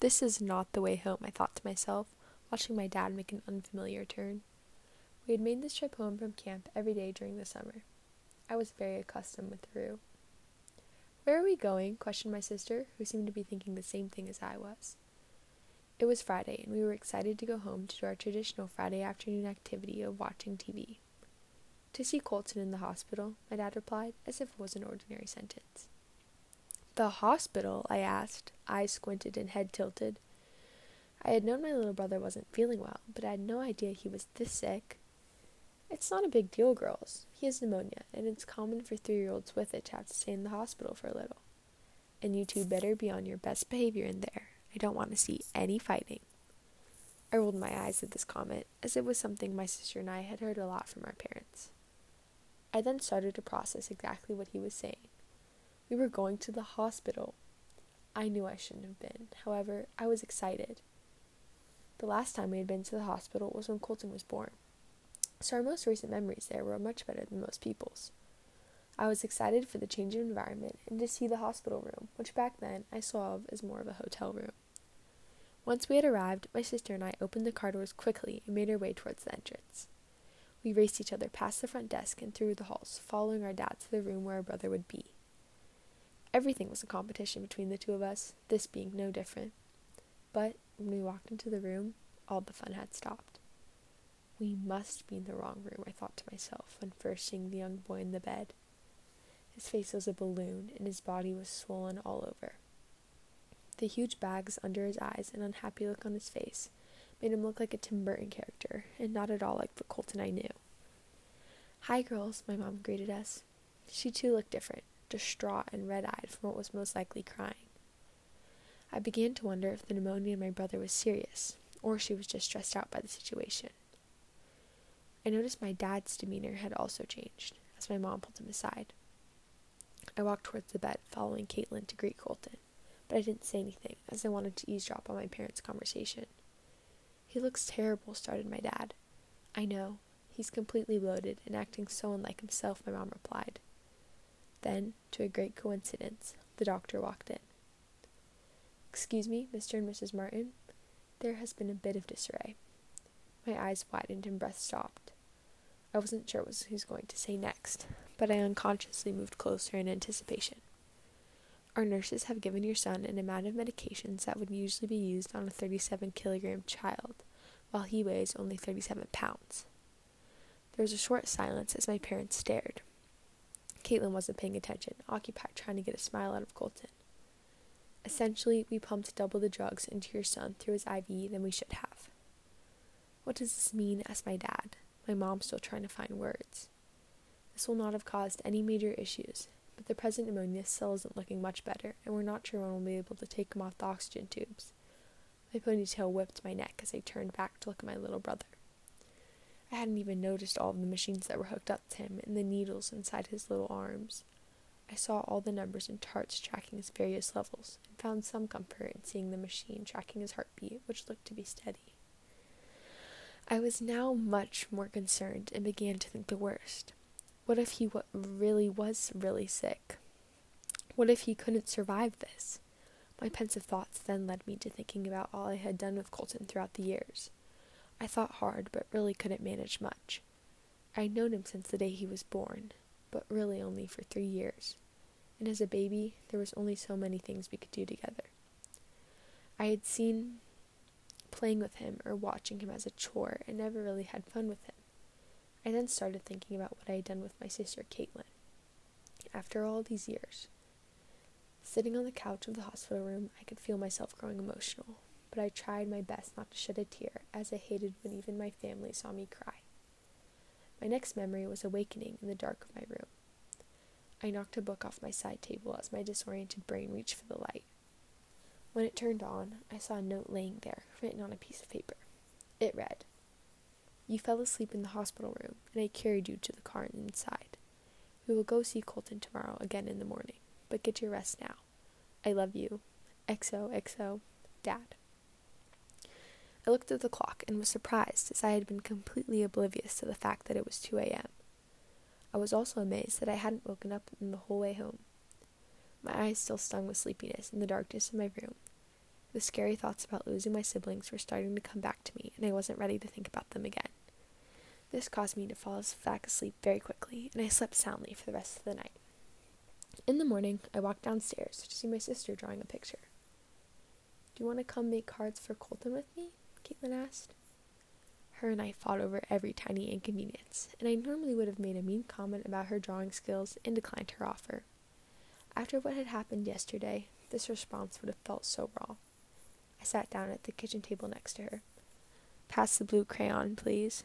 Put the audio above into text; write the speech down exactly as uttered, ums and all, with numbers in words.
This is not the way home, I thought to myself, watching my dad make an unfamiliar turn. We had made this trip home from camp every day during the summer. I was very accustomed with the route. "Where are we going?" questioned my sister, who seemed to be thinking the same thing as I was. It was Friday, and we were excited to go home to do our traditional Friday afternoon activity of watching T V. "To see Colton in the hospital," my dad replied, as if it was an ordinary sentence. "The hospital?" I asked, eyes squinted and head tilted. I had known my little brother wasn't feeling well, but I had no idea he was this sick. "It's not a big deal, girls. He has pneumonia, and it's common for three-year-olds with it to have to stay in the hospital for a little. And you two better be on your best behavior in there. I don't want to see any fighting." I rolled my eyes at this comment, as it was something my sister and I had heard a lot from our parents. I then started to process exactly what he was saying. We were going to the hospital. I knew I shouldn't have been. However, I was excited. The last time we had been to the hospital was when Colton was born, so our most recent memories there were much better than most people's. I was excited for the change of environment and to see the hospital room, which back then I saw of as more of a hotel room. Once we had arrived, my sister and I opened the car doors quickly and made our way towards the entrance. We raced each other past the front desk and through the halls, following our dad to the room where our brother would be. Everything was a competition between the two of us, this being no different. But when we walked into the room, all the fun had stopped. "We must be in the wrong room," I thought to myself when first seeing the young boy in the bed. His face was a balloon, and his body was swollen all over. The huge bags under his eyes and unhappy look on his face made him look like a Tim Burton character, and not at all like the Colton I knew. "Hi, girls," my mom greeted us. She too looked different, distraught and red-eyed from what was most likely crying. I began to wonder if the pneumonia in my brother was serious, or she was just stressed out by the situation. I noticed my dad's demeanor had also changed, as my mom pulled him aside. I walked towards the bed, following Caitlin to greet Colton, but I didn't say anything, as I wanted to eavesdrop on my parents' conversation. "He looks terrible," started my dad. "I know. He's completely bloated and acting so unlike himself," my mom replied. Then, to a great coincidence, the doctor walked in. "Excuse me, Mister and Missus Martin. There has been a bit of disarray." My eyes widened and breath stopped. I wasn't sure what he was going to say next, but I unconsciously moved closer in anticipation. "Our nurses have given your son an amount of medications that would usually be used on a thirty-seven kilogram child, while he weighs only thirty-seven pounds. There was a short silence as my parents stared. Caitlin wasn't paying attention, occupied trying to get a smile out of Colton. "Essentially, we pumped double the drugs into your son through his I V than we should have." "What does this mean?" asked my dad, my mom still trying to find words. "This will not have caused any major issues, but the present pneumonia still isn't looking much better, and we're not sure when we'll be able to take him off the oxygen tubes." My ponytail whipped my neck as I turned back to look at my little brother. I hadn't even noticed all of the machines that were hooked up to him and the needles inside his little arms. I saw all the numbers and charts tracking his various levels, and found some comfort in seeing the machine tracking his heartbeat, which looked to be steady. I was now much more concerned and began to think the worst. What if he w- really was really sick? What if he couldn't survive this? My pensive thoughts then led me to thinking about all I had done with Colton throughout the years. I thought hard, but really couldn't manage much. I had known him since the day he was born, but really only for three years, and as a baby, there was only so many things we could do together. I had seen playing with him or watching him as a chore and never really had fun with him. I then started thinking about what I had done with my sister Caitlin. After all these years, sitting on the couch of the hospital room, I could feel myself growing emotional, but I tried my best not to shed a tear, as I hated when even my family saw me cry. My next memory was awakening in the dark of my room. I knocked a book off my side table as my disoriented brain reached for the light. When it turned on, I saw a note laying there, written on a piece of paper. It read, "You fell asleep in the hospital room, and I carried you to the car and inside. We will go see Colton tomorrow again in the morning, but get your rest now. I love you. X O X O, Dad." I looked at the clock and was surprised, as I had been completely oblivious to the fact that it was two a.m. I was also amazed that I hadn't woken up in the whole way home. My eyes still stung with sleepiness in the darkness of my room, The scary thoughts about losing my siblings were starting to come back to me, and I wasn't ready to think about them again. This caused me to fall back asleep very quickly, and I slept soundly for the rest of the night. In the morning, I walked downstairs to see my sister drawing a picture. "Do you want to come make cards for Colton with me?" Caitlin asked. Her and I fought over every tiny inconvenience, and I normally would have made a mean comment about her drawing skills and declined her offer. After what had happened yesterday, this response would have felt so raw. I sat down at the kitchen table next to her. "Pass the blue crayon, please,"